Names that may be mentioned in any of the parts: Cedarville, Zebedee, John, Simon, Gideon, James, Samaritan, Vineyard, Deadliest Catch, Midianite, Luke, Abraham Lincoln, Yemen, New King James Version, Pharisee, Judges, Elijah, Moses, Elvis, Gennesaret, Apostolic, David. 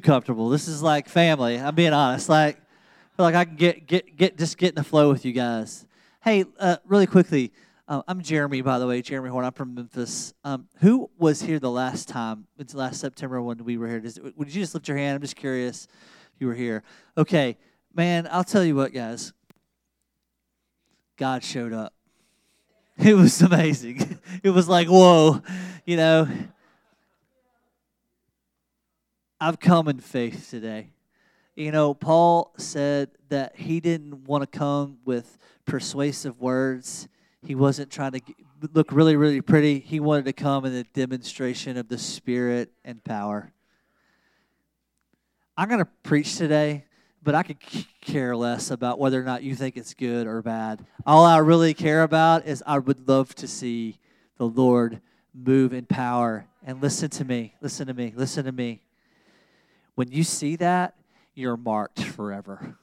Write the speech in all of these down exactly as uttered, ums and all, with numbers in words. comfortable. This is like family. I'm being honest. Like, I feel like I can get get get just get in the flow with you guys. Hey, uh, really quickly, uh, I'm Jeremy, by the way, Jeremy Horn. I'm from Memphis. Um, who was here the last time? It's last September when we were here. Does, would you just lift your hand? I'm just curious if you were here. Okay, man, I'll tell you what, guys. God showed up. It was amazing. It was like, whoa, you know. I've come in faith today. You know, Paul said that he didn't want to come with persuasive words. He wasn't trying to look really, really pretty. He wanted to come in a demonstration of the Spirit and power. I'm going to preach today, but I could care less about whether or not you think it's good or bad. All I really care about is I would love to see the Lord move in power. And listen to me, listen to me, listen to me. When you see that, you're marked forever.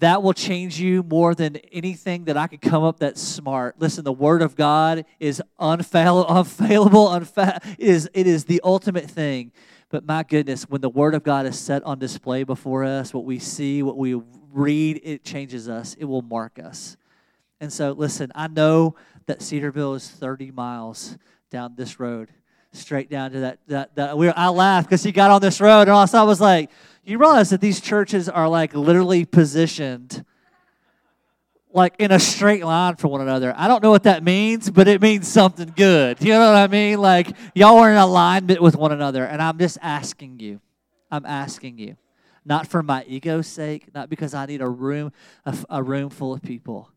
That will change you more than anything that I could come up that's smart. Listen, the Word of God is unfail- unfailable, unfa- is, it is the ultimate thing. But my goodness, when the Word of God is set on display before us, what we see, what we read, it changes us. It will mark us. And so, listen, I know that Cedarville is thirty miles down this road. Straight down to that. that, that. We were, I laughed because he got on this road, and all I saw was like, you realize that these churches are like literally positioned like in a straight line for one another. I don't know what that means, but it means something good. You know what I mean? Like, y'all are in alignment with one another, and I'm just asking you. I'm asking you. Not for my ego's sake, not because I need a room, a, a room full of people.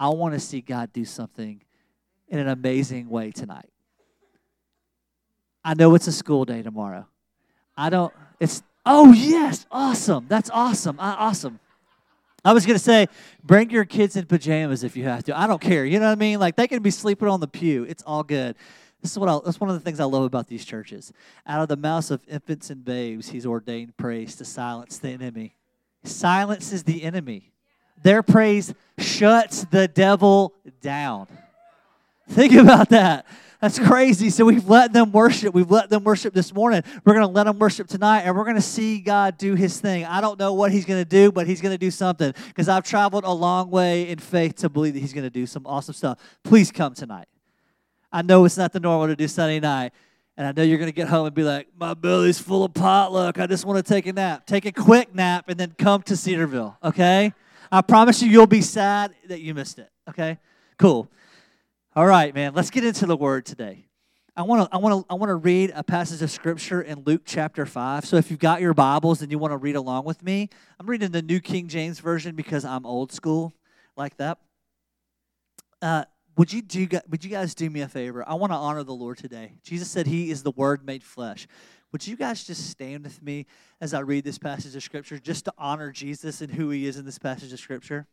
I want to see God do something in an amazing way tonight. I know it's a school day tomorrow. I don't, it's, oh, yes, awesome. That's awesome. I, awesome. I was going to say, bring your kids in pajamas if you have to. I don't care. You know what I mean? Like, they can be sleeping on the pew. It's all good. This is what I, that's one of the things I love about these churches. Out of the mouths of infants and babes, he's ordained praise to silence the enemy. Silence is the enemy. Their praise shuts the devil down. Think about that. That's crazy. So we've let them worship. We've let them worship this morning. We're going to let them worship tonight, and we're going to see God do his thing. I don't know what he's going to do, but he's going to do something because I've traveled a long way in faith to believe that he's going to do some awesome stuff. Please come tonight. I know it's not the normal to do Sunday night, and I know you're going to get home and be like, my belly's full of potluck. I just want to take a nap. Take a quick nap and then come to Cedarville, okay? I promise you, you'll be sad that you missed it, okay? Cool. All right, man, let's get into the Word today. I want to I want to I want to read a passage of Scripture in Luke chapter five. So if you've got your Bibles and you want to read along with me, I'm reading the New King James Version because I'm old school like that. Uh, would you do would you guys do me a favor? I want to honor the Lord today. Jesus said he is the Word made flesh. Would you guys just stand with me as I read this passage of Scripture just to honor Jesus and who he is in this passage of Scripture?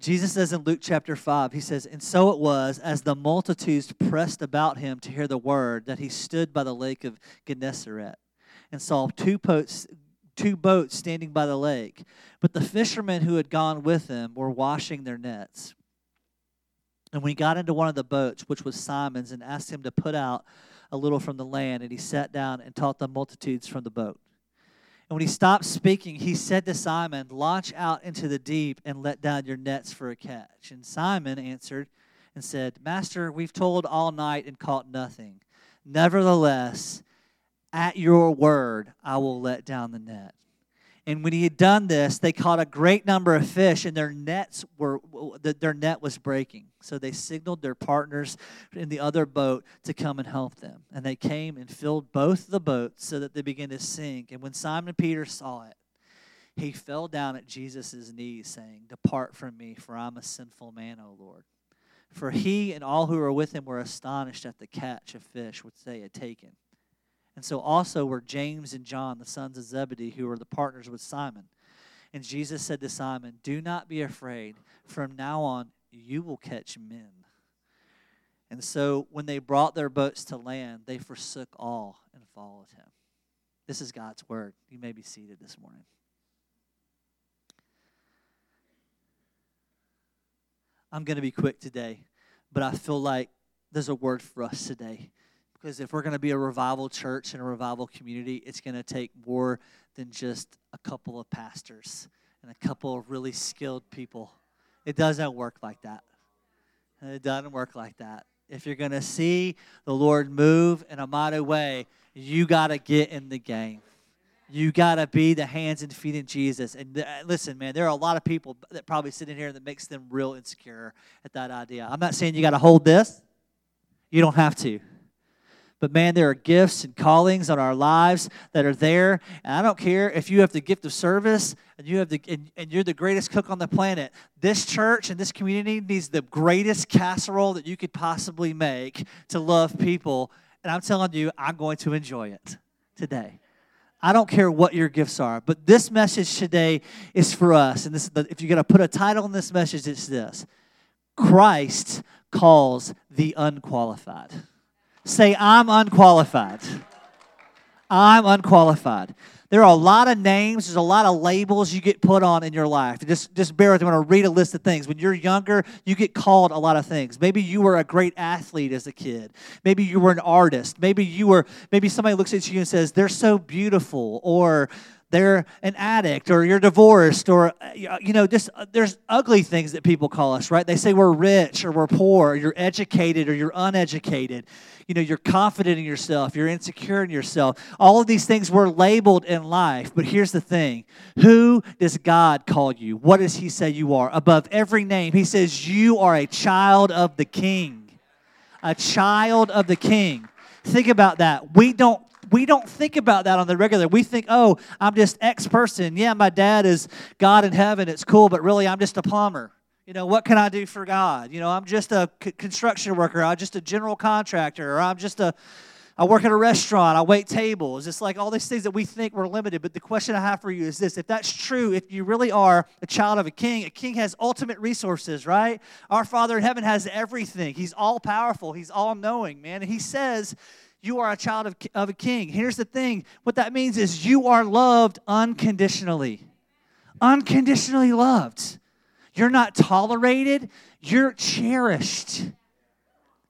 Jesus says in Luke chapter five, he says, and so it was, as the multitudes pressed about him to hear the word, that he stood by the lake of Gennesaret and saw two boats, two boats standing by the lake. But the fishermen who had gone with him were washing their nets. And when he got into one of the boats, which was Simon's, and asked him to put out a little from the land, and he sat down and taught the multitudes from the boat. And when he stopped speaking, he said to Simon, launch out into the deep and let down your nets for a catch. And Simon answered and said, Master, we've toiled all night and caught nothing. Nevertheless, at your word, I will let down the net. And when he had done this, they caught a great number of fish, and their nets were their net was breaking. So they signaled their partners in the other boat to come and help them. And they came and filled both the boats so that they began to sink. And when Simon Peter saw it, he fell down at Jesus' knees, saying, depart from me, for I'm a sinful man, O Lord. For he and all who were with him were astonished at the catch of fish which they had taken. And so also were James and John, the sons of Zebedee, who were the partners with Simon. And Jesus said to Simon, do not be afraid. From now on, you will catch men. And so when they brought their boats to land, they forsook all and followed him. This is God's word. You may be seated this morning. I'm going to be quick today, but I feel like there's a word for us today. Because if we're going to be a revival church and a revival community, it's going to take more than just a couple of pastors and a couple of really skilled people. It doesn't work like that. It doesn't work like that. If you're going to see the Lord move in a mighty way, you got to get in the game. You got to be the hands and feet of Jesus. And th- listen, man, there are a lot of people that probably sit in here that makes them real insecure at that idea. I'm not saying you got to hold this. You don't have to. But, man, there are gifts and callings on our lives that are there. And I don't care if you have the gift of service and, you have the, and, and you're the greatest cook on the planet. This church and this community needs the greatest casserole that you could possibly make to love people. And I'm telling you, I'm going to enjoy it today. I don't care what your gifts are, but this message today is for us. And this, if you're going to put a title on this message, it's this. Christ calls the unqualified. Say, I'm unqualified. I'm unqualified. There are a lot of names. There's a lot of labels you get put on in your life. Just, just bear with me. I'm going to read a list of things. When you're younger, you get called a lot of things. Maybe you were a great athlete as a kid. Maybe you were an artist. Maybe you were. Maybe somebody looks at you and says, they're so beautiful, or they're an addict, or you're divorced, or, you know, just there's ugly things that people call us, right? They say we're rich or we're poor, or you're educated or you're uneducated. You know, you're confident in yourself, you're insecure in yourself. All of these things were labeled in life, but here's the thing. Who does God call you? What does he say you are? Above every name, he says you are a child of the King. A child of the King. Think about that. We don't We don't think about that on the regular. We think, oh, I'm just X person. Yeah, my dad is God in heaven. It's cool, but really I'm just a plumber. You know, what can I do for God? You know, I'm just a c- construction worker. I'm just a general contractor. Or I'm just a, I work at a restaurant. I wait tables. It's like all these things that we think we're limited. But the question I have for you is this. If that's true, if you really are a child of a king, a king has ultimate resources, right? Our Father in heaven has everything. He's all-powerful. He's all-knowing, man. And he says, you are a child of, of a king. Here's the thing. What that means is you are loved unconditionally. Unconditionally loved. You're not tolerated. You're cherished.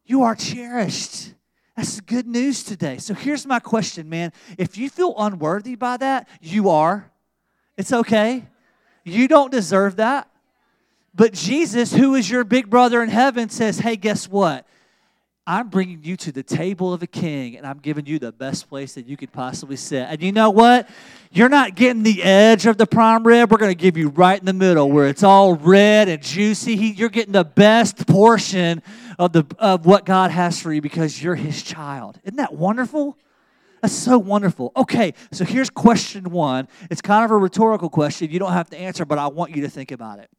You are cherished. That's good news today. So here's my question, man. If you feel unworthy by that, you are. It's okay. You don't deserve that. But Jesus, who is your big brother in heaven, says, hey, guess what? I'm bringing you to the table of a king, and I'm giving you the best place that you could possibly sit. And you know what? You're not getting the edge of the prime rib. We're going to give you right in the middle where it's all red and juicy. He, you're getting the best portion of the of what God has for you because you're his child. Isn't that wonderful? That's so wonderful. Okay, so here's question one. It's kind of a rhetorical question. You don't have to answer, but I want you to think about it.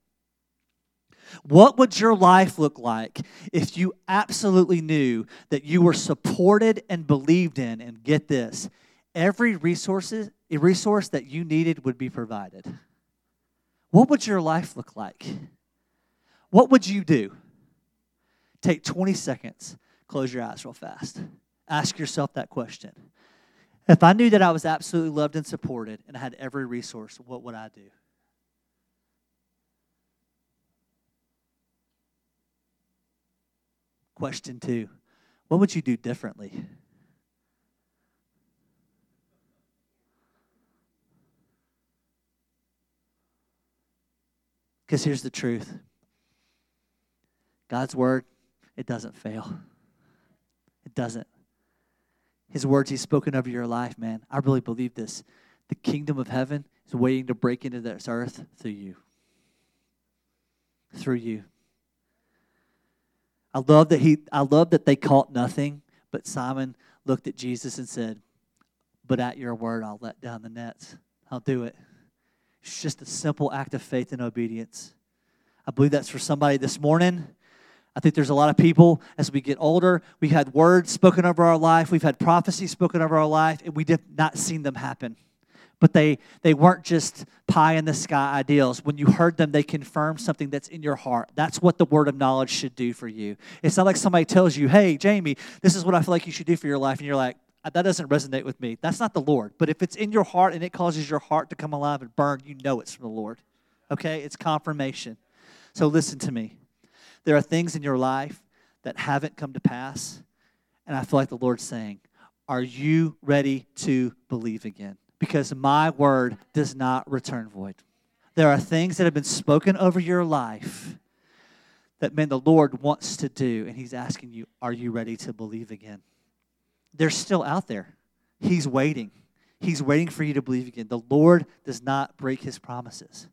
What would your life look like if you absolutely knew that you were supported and believed in? And get this, every resources, resource that you needed would be provided. What would your life look like? What would you do? Take twenty seconds, close your eyes real fast. Ask yourself that question. If I knew that I was absolutely loved and supported and I had every resource, what would I do? Question two, what would you do differently? Because here's the truth. God's word, it doesn't fail. It doesn't. His words he's spoken over your life, man. I really believe this. The kingdom of heaven is waiting to break into this earth through you. Through you. I love that he. I love that they caught nothing, but Simon looked at Jesus and said, but at your word I'll let down the nets. I'll do it. It's just a simple act of faith and obedience. I believe that's for somebody this morning. I think there's a lot of people as we get older, we've had words spoken over our life, we've had prophecies spoken over our life, and we've not seen them happen. But they, they weren't just pie-in-the-sky ideals. When you heard them, they confirmed something that's in your heart. That's what the word of knowledge should do for you. It's not like somebody tells you, hey, Jamie, this is what I feel like you should do for your life. And you're like, that doesn't resonate with me. That's not the Lord. But if it's in your heart and it causes your heart to come alive and burn, you know it's from the Lord. Okay? It's confirmation. So listen to me. There are things in your life that haven't come to pass, And I feel like the Lord's saying, are you ready to believe again? Because my word does not return void. There are things that have been spoken over your life that, man, the Lord wants to do. And he's asking you, are you ready to believe again? They're still out there. He's waiting. He's waiting for you to believe again. The Lord does not break his promises.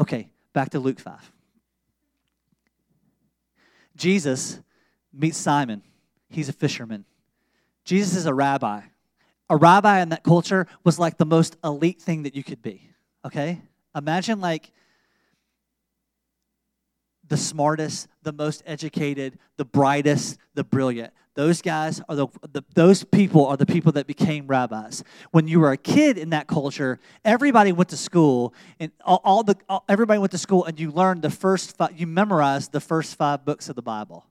Okay, back to Luke five. Jesus meets Simon. He's a fisherman. Jesus is a rabbi. A rabbi in that culture was like the most elite thing that you could be, okay? Imagine like the smartest, the most educated, the brightest, the brilliant. Those guys are the, the those people are the people that became rabbis. When you were a kid in that culture, everybody went to school, and all, all the all, everybody went to school, and you learned the first five, you memorized the first five books of the Bible.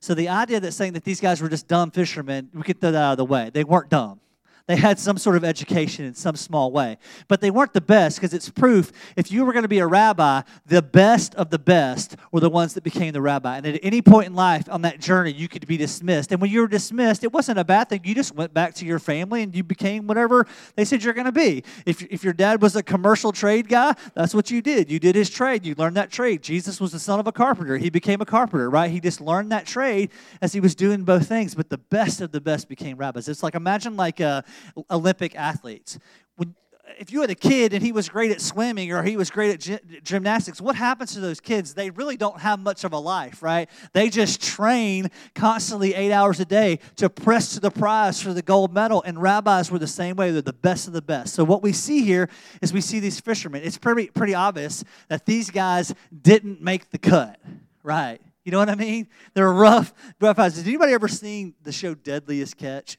So the idea that saying that these guys were just dumb fishermen, we could throw that out of the way. They weren't dumb. They had some sort of education in some small way, but they weren't the best because it's proof. If you were going to be a rabbi, the best of the best were the ones that became the rabbi. And at any point in life on that journey, you could be dismissed. And when you were dismissed, it wasn't a bad thing. You just went back to your family and you became whatever they said you're going to be. If if your dad was a commercial trade guy, that's what you did. You did his trade. You learned that trade. Jesus was the son of a carpenter. He became a carpenter, right? He just learned that trade as he was doing both things. But the best of the best became rabbis. It's like imagine like a Olympic athletes. When, if you had a kid and he was great at swimming or he was great at gy- gymnastics, what happens to those kids? They really don't have much of a life, right? They just train constantly eight hours a day to press to the prize for the gold medal, and rabbis were the same way. They're the best of the best. So what we see here is we see these fishermen. It's pretty pretty obvious that these guys didn't make the cut, right? You know what I mean? They're rough, rough guys. Did anybody ever seen the show Deadliest Catch?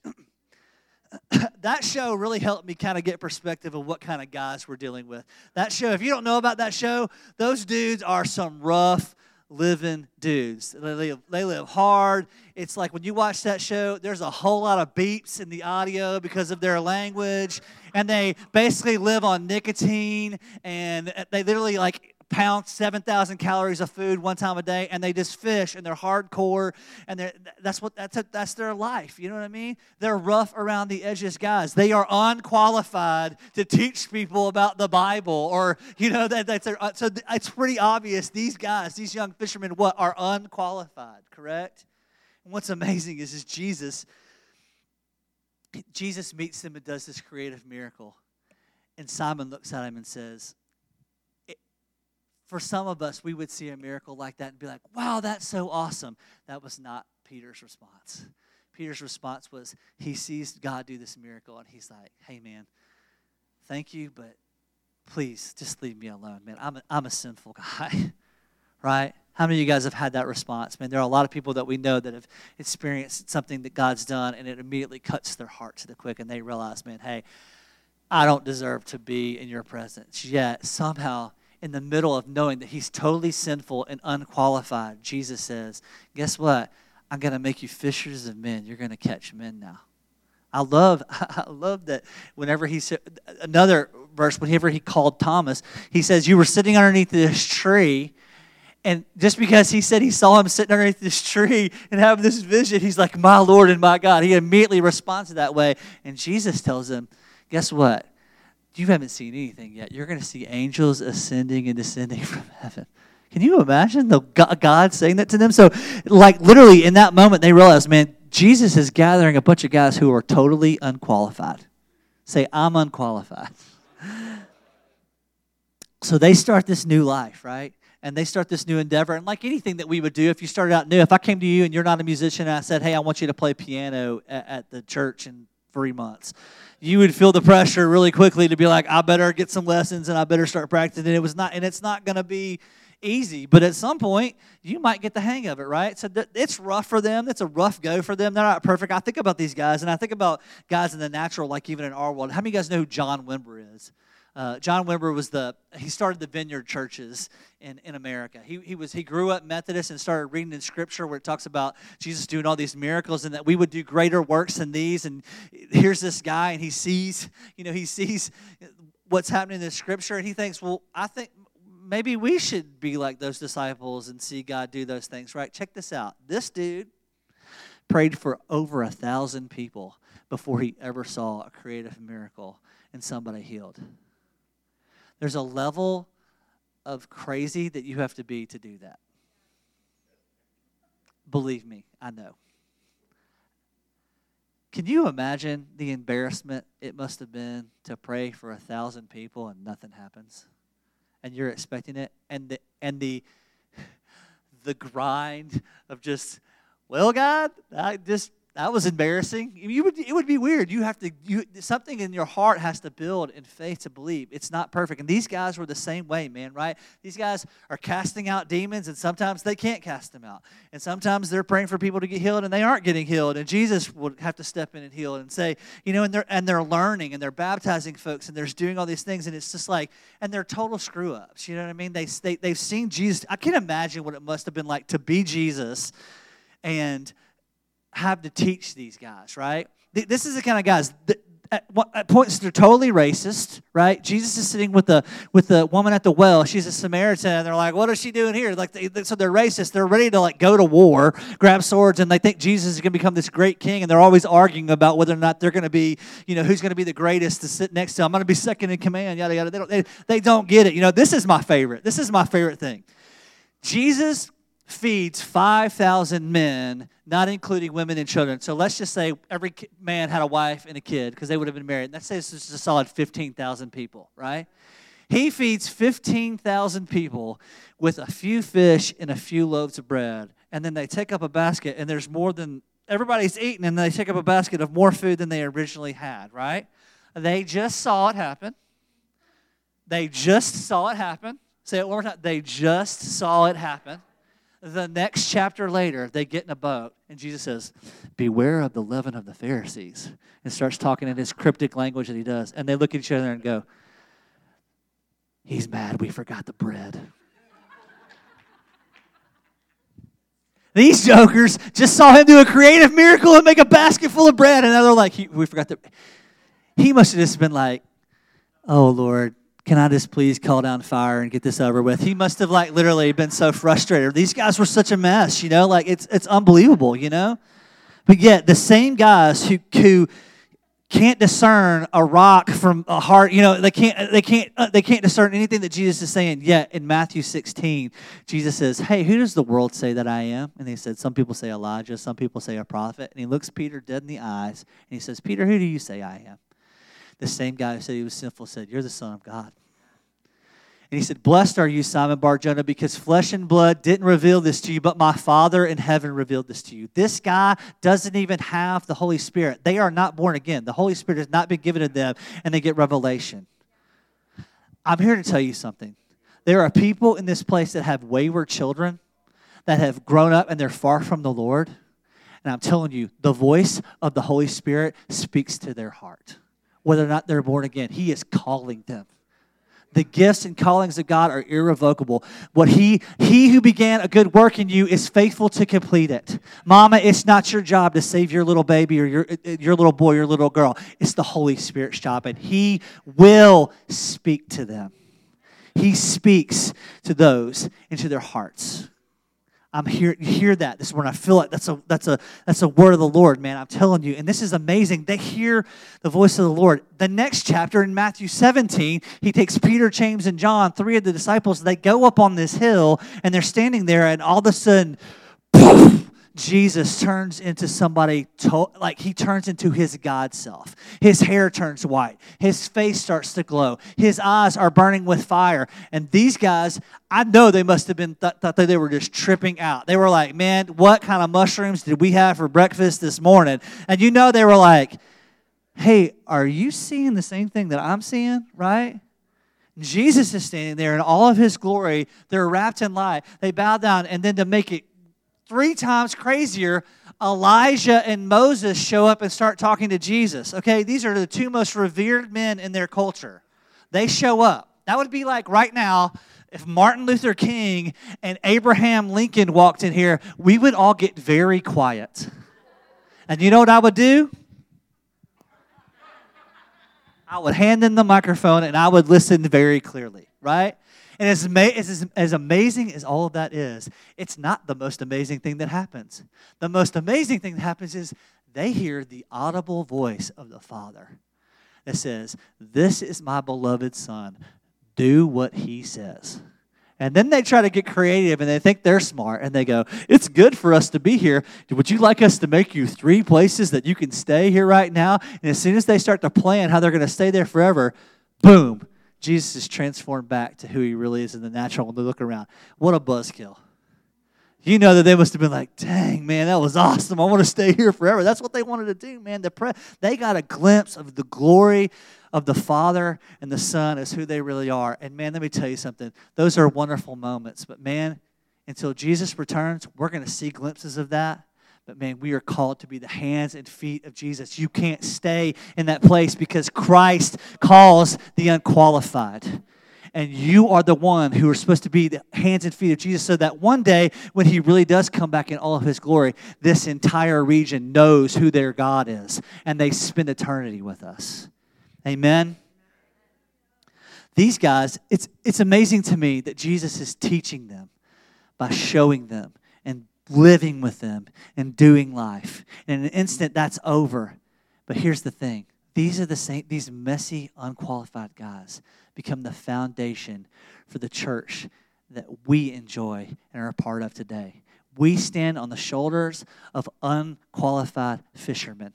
That show really helped me kind of get perspective of what kind of guys we're dealing with. That show, if you don't know about that show, those dudes are some rough living dudes. They live, they live hard. It's like when you watch that show, there's a whole lot of beeps in the audio because of their language. And they basically live on nicotine, and they literally like pound seven thousand calories of food one time a day, and they just fish, and they're hardcore, and they're, that's what that's a, that's their life. You know what I mean? They're rough around the edges guys. They are unqualified to teach people about the Bible, or you know that that's their, so th- it's pretty obvious these guys, these young fishermen, what are unqualified, correct? And what's amazing is, is Jesus. Jesus meets them and does this creative miracle, and Simon looks at him and says. For some of us, we would see a miracle like that and be like, wow, that's so awesome. That was not Peter's response. Peter's response was he sees God do this miracle, and he's like, hey, man, thank you, but please just leave me alone, man. I'm a, I'm a sinful guy, right? How many of you guys have had that response? Man, there are a lot of people that we know that have experienced something that God's done, and it immediately cuts their heart to the quick, and they realize, man, hey, I don't deserve to be in your presence, yet somehow in the middle of knowing that he's totally sinful and unqualified, Jesus says, guess what? I'm going to make you fishers of men. You're going to catch men now. I love I love that whenever he said, another verse, whenever he called Thomas, he says, you were sitting underneath this tree, and just because he said he saw him sitting underneath this tree and having this vision, he's like, my Lord and my God. He immediately responds to that way, and Jesus tells him, guess what? You haven't seen anything yet. You're going to see angels ascending and descending from heaven. Can you imagine the God saying that to them? So, like, literally in that moment, they realize, man, Jesus is gathering a bunch of guys who are totally unqualified. Say, I'm unqualified. So they start this new life, right? And they start this new endeavor. And like anything that we would do, if you started out new, if I came to you and you're not a musician and I said, hey, I want you to play piano at, at the church and three months, you would feel the pressure really quickly to be like, I better get some lessons and I better start practicing. And it was not, and it's not going to be easy, but at some point you might get the hang of it, right? So th- it's rough for them. It's a rough go for them. They're not perfect. I think about these guys, and I think about guys in the natural, like even in our world. How many of you guys know who John Wimber is? Uh, John Wimber was the, he started the Vineyard churches in, in America. He he was he grew up Methodist and started reading in Scripture where it talks about Jesus doing all these miracles and that we would do greater works than these. And here's this guy, and he sees, you know, he sees what's happening in Scripture, and he thinks, well, I think maybe we should be like those disciples and see God do those things, right? Check this out. This dude prayed for over a thousand people before he ever saw a creative miracle and somebody healed. There's a level of crazy that you have to be to do that. Believe me, I know. Can you imagine the embarrassment it must have been to pray for a thousand people and nothing happens? And you're expecting it? And the and the the grind of just, well, God, I just that was embarrassing. You would it would be weird. You have to you something in your heart has to build in faith to believe. It's not perfect. And these guys were the same way, man, right? These guys are casting out demons, and sometimes they can't cast them out. And sometimes they're praying for people to get healed and they aren't getting healed. And Jesus would have to step in and heal and say, you know, and they're and they're learning and they're baptizing folks and they're doing all these things, and it's just like, and they're total screw ups. You know what I mean? They they they've seen Jesus. I can't imagine what it must have been like to be Jesus and have to teach these guys, right? This is the kind of guys that at points they're totally racist, right? Jesus is sitting with the with the woman at the well. She's a Samaritan, and they're like, "What is she doing here?" Like, they, they, so they're racist. They're ready to like go to war, grab swords, and they think Jesus is going to become this great king. And they're always arguing about whether or not they're going to be, you know, who's going to be the greatest to sit next to. I'm going to be second in command. Yada yada. They don't. They, they don't get it. You know, this is my favorite. This is my favorite thing. Jesus feeds five thousand men, not including women and children. So let's just say every man had a wife and a kid because they would have been married. And let's say this is a solid fifteen thousand people, right? He feeds fifteen thousand people with a few fish and a few loaves of bread. And then they take up a basket, and there's more than everybody's eating, and they take up a basket of more food than they originally had, right? They just saw it happen. They just saw it happen. Say it one more time. They just saw it happen. The next chapter later, they get in a boat, and Jesus says, "Beware of the leaven of the Pharisees," and starts talking in his cryptic language that he does. And they look at each other and go, "He's mad we forgot the bread." These jokers just saw him do a creative miracle and make a basket full of bread, and now they're like, he, we forgot the bread. He must have just been like, "Oh, Lord, can I just please call down fire and get this over with?" He must have, like, literally been so frustrated. These guys were such a mess, you know? Like, it's it's unbelievable, you know? But yet, the same guys who who can't discern a rock from a heart, you know, they can't they can't they can't discern anything that Jesus is saying. Yet in Matthew sixteen, Jesus says, "Hey, who does the world say that I am?" And they said, "Some people say Elijah, some people say a prophet." And he looks Peter dead in the eyes and he says, "Peter, who do you say I am?" The same guy who said he was sinful said, "You're the Son of God." And he said, "Blessed are you, Simon Bar-Jonah, because flesh and blood didn't reveal this to you, but my Father in heaven revealed this to you." This guy doesn't even have the Holy Spirit. They are not born again. The Holy Spirit has not been given to them, and they get revelation. I'm here to tell you something. There are people in this place that have wayward children, that have grown up, and they're far from the Lord. And I'm telling you, the voice of the Holy Spirit speaks to their heart. Whether or not they're born again, He is calling them. The gifts and callings of God are irrevocable. What he he who began a good work in you is faithful to complete it. Mama, it's not your job to save your little baby or your your little boy, your little girl. It's the Holy Spirit's job, and He will speak to them. He speaks to those into their hearts. I'm here. Hear that? This is when I feel it. That's a that's a that's a word of the Lord, man. I'm telling you, and this is amazing. They hear the voice of the Lord. The next chapter in Matthew seventeen, he takes Peter, James, and John, three of the disciples. They go up on this hill, and they're standing there, and all of a sudden, poof, Jesus turns into somebody to, like he turns into his God self. His hair turns white. His face starts to glow. His eyes are burning with fire. And these guys, I know they must have been th- thought that they were just tripping out. They were like, "Man, what kind of mushrooms did we have for breakfast this morning?" And you know they were like, "Hey, are you seeing the same thing that I'm seeing?" Right? Jesus is standing there in all of his glory. They're wrapped in light. They bow down, and then to make it three times crazier, Elijah and Moses show up and start talking to Jesus. Okay, these are the two most revered men in their culture. They show up. That would be like right now, if Martin Luther King and Abraham Lincoln walked in here, we would all get very quiet. And you know what I would do? I would hand in the microphone and I would listen very clearly. right? And as, ama- as, as amazing as all of that is, it's not the most amazing thing that happens. The most amazing thing that happens is they hear the audible voice of the Father that says, "This is my beloved Son. Do what he says." And then they try to get creative, and they think they're smart, and they go, "It's good for us to be here. Would you like us to make you three places that you can stay here right now?" And as soon as they start to plan how they're going to stay there forever, boom, Jesus is transformed back to who he really is in the natural when they look around. What a buzzkill. You know that they must have been like, "Dang, man, that was awesome. I want to stay here forever." That's what they wanted to do, man. They got a glimpse of the glory of the Father and the Son as who they really are. And, man, let me tell you something. Those are wonderful moments. But, man, until Jesus returns, we're going to see glimpses of that. But, man, we are called to be the hands and feet of Jesus. You can't stay in that place because Christ calls the unqualified. And you are the one who are supposed to be the hands and feet of Jesus so that one day when he really does come back in all of his glory, this entire region knows who their God is, and they spend eternity with us. Amen. These guys, it's it's amazing to me that Jesus is teaching them by showing them and living with them and doing life. And in an instant, that's over. But here's the thing. These are the same, these messy, unqualified guys become the foundation for the church that we enjoy and are a part of today. We stand on the shoulders of unqualified fishermen.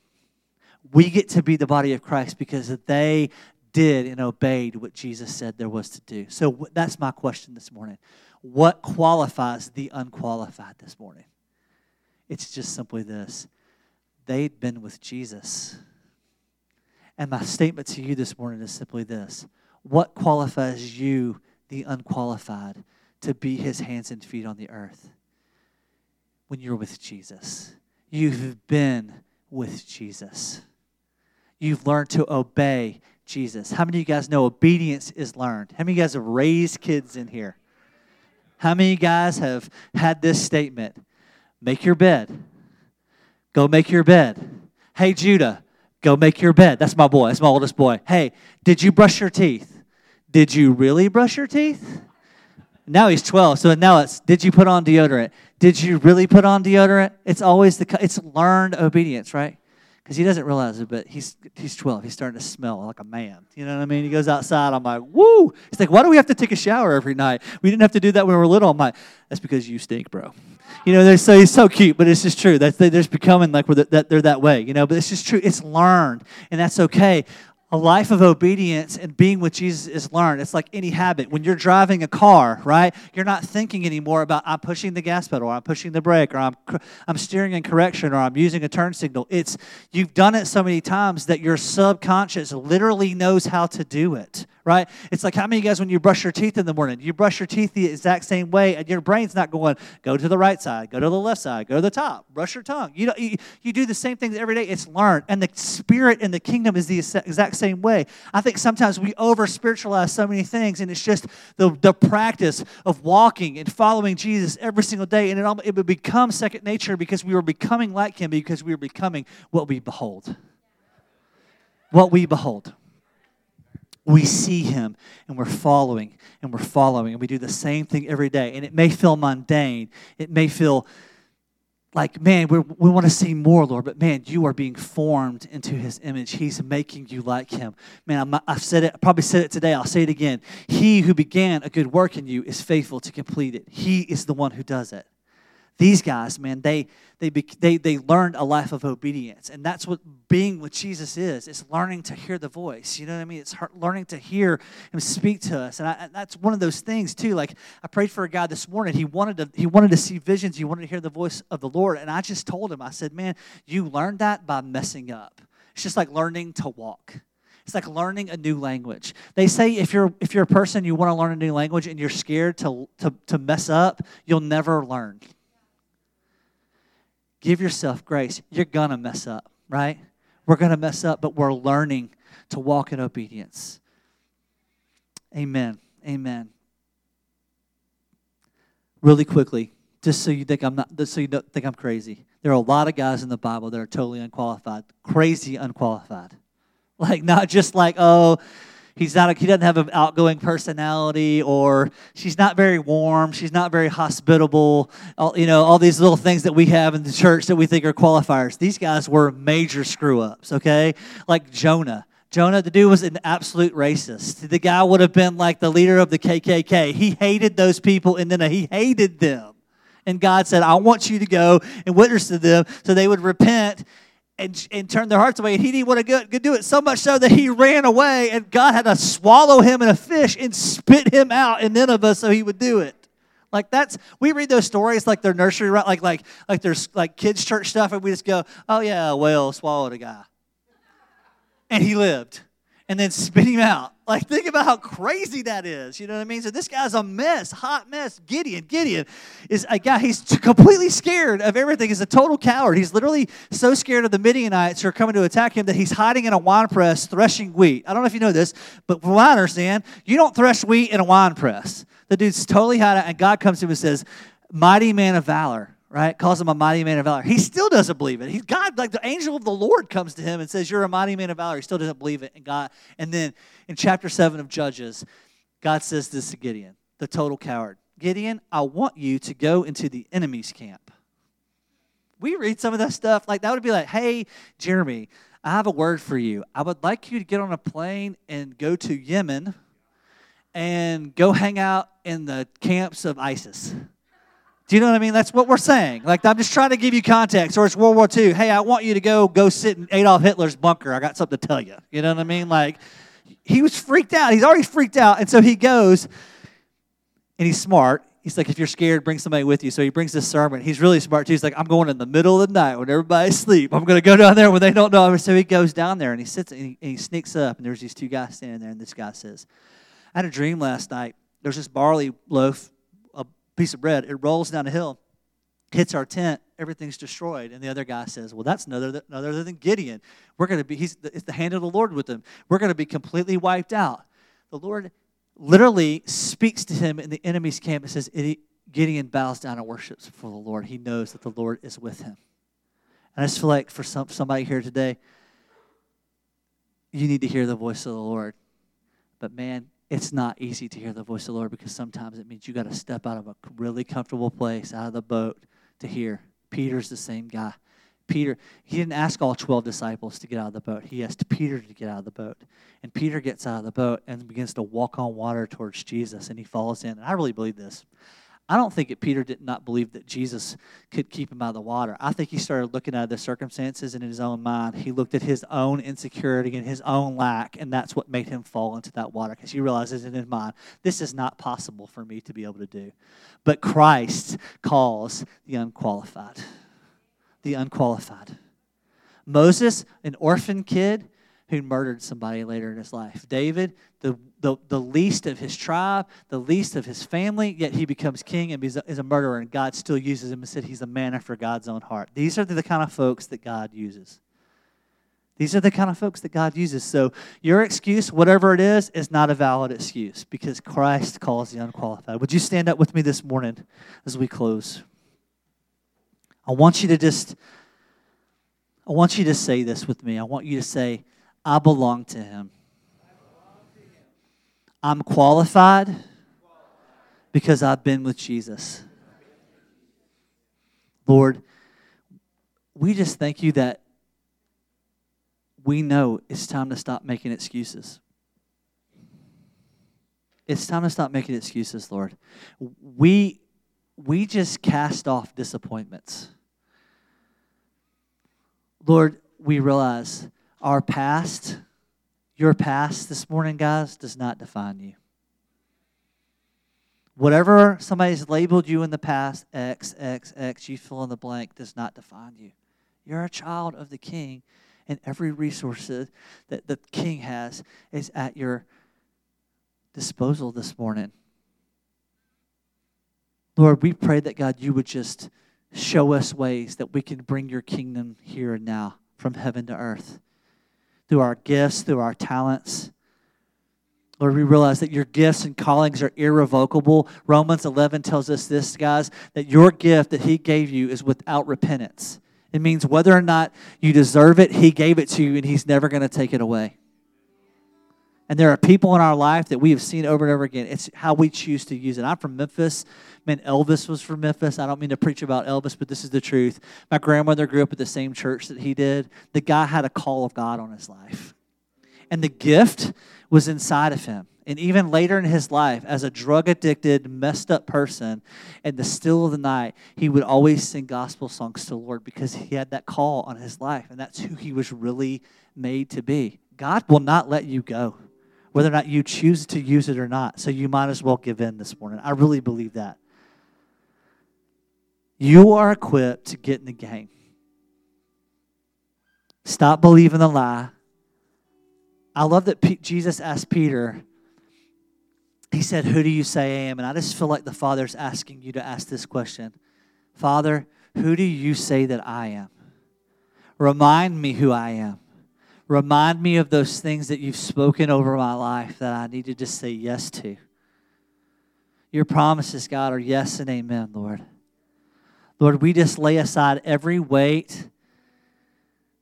We get to be the body of Christ because they did and obeyed what Jesus said there was to do. So that's my question this morning. What qualifies the unqualified this morning? It's just simply this. They'd been with Jesus. And my statement to you this morning is simply this. What qualifies you, the unqualified, to be his hands and feet on the earth? When you're with Jesus. You've been with Jesus. You've learned to obey Jesus. How many of you guys know obedience is learned? How many of you guys have raised kids in here? How many of you guys have had this statement? Make your bed. Go make your bed. Hey, Judah, go make your bed. That's my boy. That's my oldest boy. Hey, did you brush your teeth? Did you really brush your teeth? Now he's twelve, so now it's, did you put on deodorant? Did you really put on deodorant? It's always the, it's learned obedience, right? Because he doesn't realize it, but he's he's twelve. He's starting to smell like a man. You know what I mean? He goes outside. I'm like, woo. He's like, why do we have to take a shower every night? We didn't have to do that when we were little. I'm like, that's because you stink, bro. You know, so he's so cute, but it's just true. That's, they're just becoming like we're the, that they're that way, you know, but it's just true. It's learned, and that's okay. A life of obedience and being with Jesus is learned. It's like any habit. When you're driving a car, right, you're not thinking anymore about I'm pushing the gas pedal or I'm pushing the brake or I'm I'm steering in correction or I'm using a turn signal. It's you've done it so many times that your subconscious literally knows how to do it, right? It's like how many of you guys, when you brush your teeth in the morning, you brush your teeth the exact same way and your brain's not going, go to the right side, go to the left side, go to the top, brush your tongue. You know, you, you do the same things every day. It's learned. And the Spirit in the kingdom is the exact same way. I think sometimes we over-spiritualize so many things, and it's just the, the practice of walking and following Jesus every single day, and it, it would become second nature because we were becoming like him, because we were becoming what we behold. What we behold. We see him, and we're following, and we're following, and we do the same thing every day, and it may feel mundane. It may feel like, man, we we want to see more, Lord, but, man, you are being formed into his image. He's making you like him. Man, I'm, I've said it. I probably said it today. I'll say it again. He who began a good work in you is faithful to complete it. He is the one who does it. These guys, man, they they they they learned a life of obedience, and that's what being with Jesus is. It's learning to hear the voice. You know what I mean? It's learning to hear him speak to us, and, I, and that's one of those things too. Like I prayed for a guy this morning. He wanted to he wanted to see visions. He wanted to hear the voice of the Lord, and I just told him. I said, "Man, you learned that by messing up. It's just like learning to walk." It's like learning a new language. They say if you're if you're a person you want to learn a new language and you're scared to to to mess up, you'll never learn. Give yourself grace. You're going to mess up, right? We're going to mess up, but we're learning to walk in obedience. Amen. Amen. Really quickly, just so you think I'm not, just so you don't think I'm crazy. There are a lot of guys in the Bible that are totally unqualified, crazy unqualified. Like, not just like, oh, He's not a, he doesn't have an outgoing personality, or she's not very warm. She's not very hospitable. All, you know, all these little things that we have in the church that we think are qualifiers. These guys were major screw-ups, okay? Like Jonah. Jonah, the dude was an absolute racist. The guy would have been like the leader of the K K K. He hated those people, and then he hated them. And God said, I want you to go and witness to them so they would repent and and turn their hearts away. And he didn't want to go, do it, so much so that he ran away, and God had to swallow him in a fish and spit him out in Nineveh so he would do it. Like, that's, we read those stories like they're nursery, like like like there's like kids' church stuff, and we just go, oh yeah, a whale swallowed a guy. And he lived. And then spit him out. Like, think about how crazy that is. You know what I mean? So this guy's a mess, hot mess. Gideon, Gideon is a guy, he's completely scared of everything. He's a total coward. He's literally so scared of the Midianites who are coming to attack him that he's hiding in a wine press threshing wheat. I don't know if you know this, but from what I understand, you don't thresh wheat in a wine press. The dude's totally hiding, and God comes to him and says, mighty man of valor. Right? Calls him a mighty man of valor. He still doesn't believe it. He's God, like the angel of the Lord comes to him and says, you're a mighty man of valor. He still doesn't believe it. And God, and then in chapter seven of Judges, God says this to Gideon, the total coward. Gideon, I want you to go into the enemy's camp. We read some of that stuff. Like, that would be like, hey, Jeremy, I have a word for you. I would like you to get on a plane and go to Yemen and go hang out in the camps of ISIS. Do you know what I mean? That's what we're saying. Like, I'm just trying to give you context. Or it's World War Two. Hey, I want you to go go sit in Adolf Hitler's bunker. I got something to tell you. You know what I mean? Like, he was freaked out. He's already freaked out. And so he goes, and he's smart. He's like, if you're scared, bring somebody with you. So he brings this sermon. He's really smart, too. He's like, I'm going in the middle of the night when everybody's asleep. I'm going to go down there when they don't know. And so he goes down there, and he sits, and he, and he sneaks up. And there's these two guys standing there, and this guy says, I had a dream last night. There's this barley loaf, piece of bread, it rolls down a hill, hits our tent, everything's destroyed. And the other guy says, well, that's none other, none other than Gideon. We're going to be, he's the, it's the hand of the Lord with him. We're going to be completely wiped out. The Lord literally speaks to him in the enemy's camp and says, Gideon bows down and worships before the Lord. He knows that the Lord is with him. And I just feel like for some somebody here today, you need to hear the voice of the Lord. But man, it's not easy to hear the voice of the Lord, because sometimes it means you got to step out of a really comfortable place, out of the boat, to hear. Peter's the same guy. Peter, he didn't ask all twelve disciples to get out of the boat. He asked Peter to get out of the boat. And Peter gets out of the boat and begins to walk on water towards Jesus, and he falls in. And I really believe this. I don't think that Peter did not believe that Jesus could keep him out of the water. I think he started looking at the circumstances, and in his own mind, he looked at his own insecurity and his own lack, and that's what made him fall into that water, because he realizes in his mind, this is not possible for me to be able to do. But Christ calls the unqualified, the unqualified. Moses, an orphan kid who murdered somebody later in his life. David, the The, the least of his tribe, the least of his family, yet he becomes king and is a, is a murderer, and God still uses him and said he's a man after God's own heart. These are the, the kind of folks that God uses. These are the kind of folks that God uses. So your excuse, whatever it is, is not a valid excuse, because Christ calls the unqualified. Would you stand up with me this morning as we close? I want you to just, I want you to say this with me. I want you to say, I belong to him. I'm qualified because I've been with Jesus. Lord, we just thank you that we know it's time to stop making excuses. It's time to stop making excuses, Lord. We, we just cast off disappointments. Lord, we realize our past. Your past this morning, guys, does not define you. Whatever somebody's labeled you in the past, X, X, X, you fill in the blank, does not define you. You're a child of the King, and every resource that the King has is at your disposal this morning. Lord, we pray that, God, you would just show us ways that we can bring your kingdom here and now from heaven to earth. Through our gifts, through our talents. Lord, we realize that your gifts and callings are irrevocable. Romans eleven tells us this, guys, that your gift that he gave you is without repentance. It means whether or not you deserve it, he gave it to you, and he's never going to take it away. And there are people in our life that we have seen over and over again. It's how we choose to use it. I'm from Memphis. Man, Elvis was from Memphis. I don't mean to preach about Elvis, but this is the truth. My grandmother grew up at the same church that he did. The guy had a call of God on his life. And the gift was inside of him. And even later in his life, as a drug-addicted, messed-up person, in the still of the night, he would always sing gospel songs to the Lord because he had that call on his life, and that's who he was really made to be. God will not let you go, whether or not you choose to use it or not, so you might as well give in this morning. I really believe that. You are equipped to get in the game. Stop believing the lie. I love that P- Jesus asked Peter, he said, who do you say I am? And I just feel like the Father's asking you to ask this question. Father, who do you say that I am? Remind me who I am. Remind me of those things that you've spoken over my life that I need to just say yes to. Your promises, God, are yes and amen, Lord. Lord, we just lay aside every weight,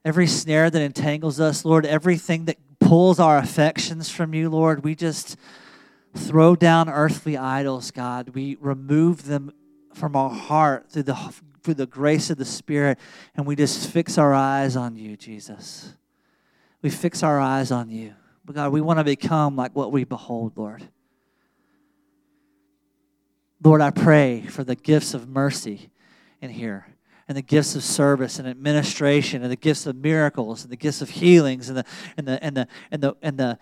every snare that entangles us, Lord, everything that pulls our affections from you, Lord. We just throw down earthly idols, God. We remove them from our heart through the, through the grace of the Spirit, and we just fix our eyes on you, Jesus. We fix our eyes on you. But God, we want to become like what we behold, Lord. Lord, I pray for the gifts of mercy in here, and the gifts of service and administration, and the gifts of miracles, and the gifts of healings, and the and the and the and the and the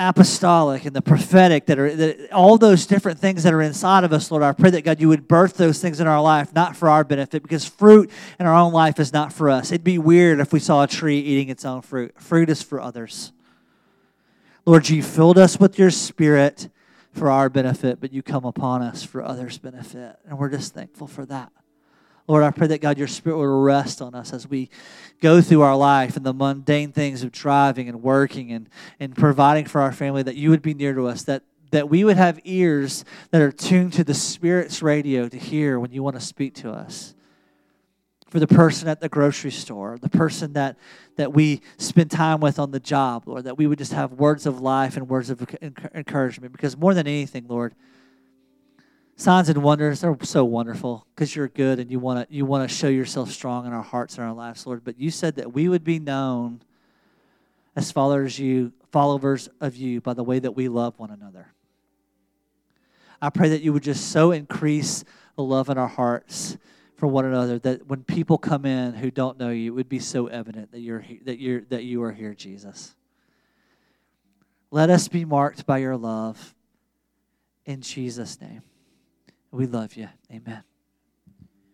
apostolic and the prophetic, that are that, all those different things that are inside of us, Lord. I pray that, God, you would birth those things in our life, not for our benefit, because fruit in our own life is not for us. It'd be weird if we saw a tree eating its own fruit. Fruit is for others. Lord, you filled us with your Spirit for our benefit, but you come upon us for others' benefit, and we're just thankful for that. Lord, I pray that, God, your Spirit will rest on us as we go through our life and the mundane things of driving and working and, and providing for our family, that you would be near to us, that, that we would have ears that are tuned to the Spirit's radio to hear when you want to speak to us. For the person at the grocery store, the person that, that we spend time with on the job, Lord, that we would just have words of life and words of encouragement. Because more than anything, Lord, signs and wonders are so wonderful because you're good and you want to you want to show yourself strong in our hearts and our lives, Lord. But you said that we would be known as followers you, followers of you by the way that we love one another. I pray that you would just so increase the love in our hearts for one another that when people come in who don't know you, it would be so evident that you're that you're that you are here, Jesus. Let us be marked by your love in Jesus' name. We love you. Amen.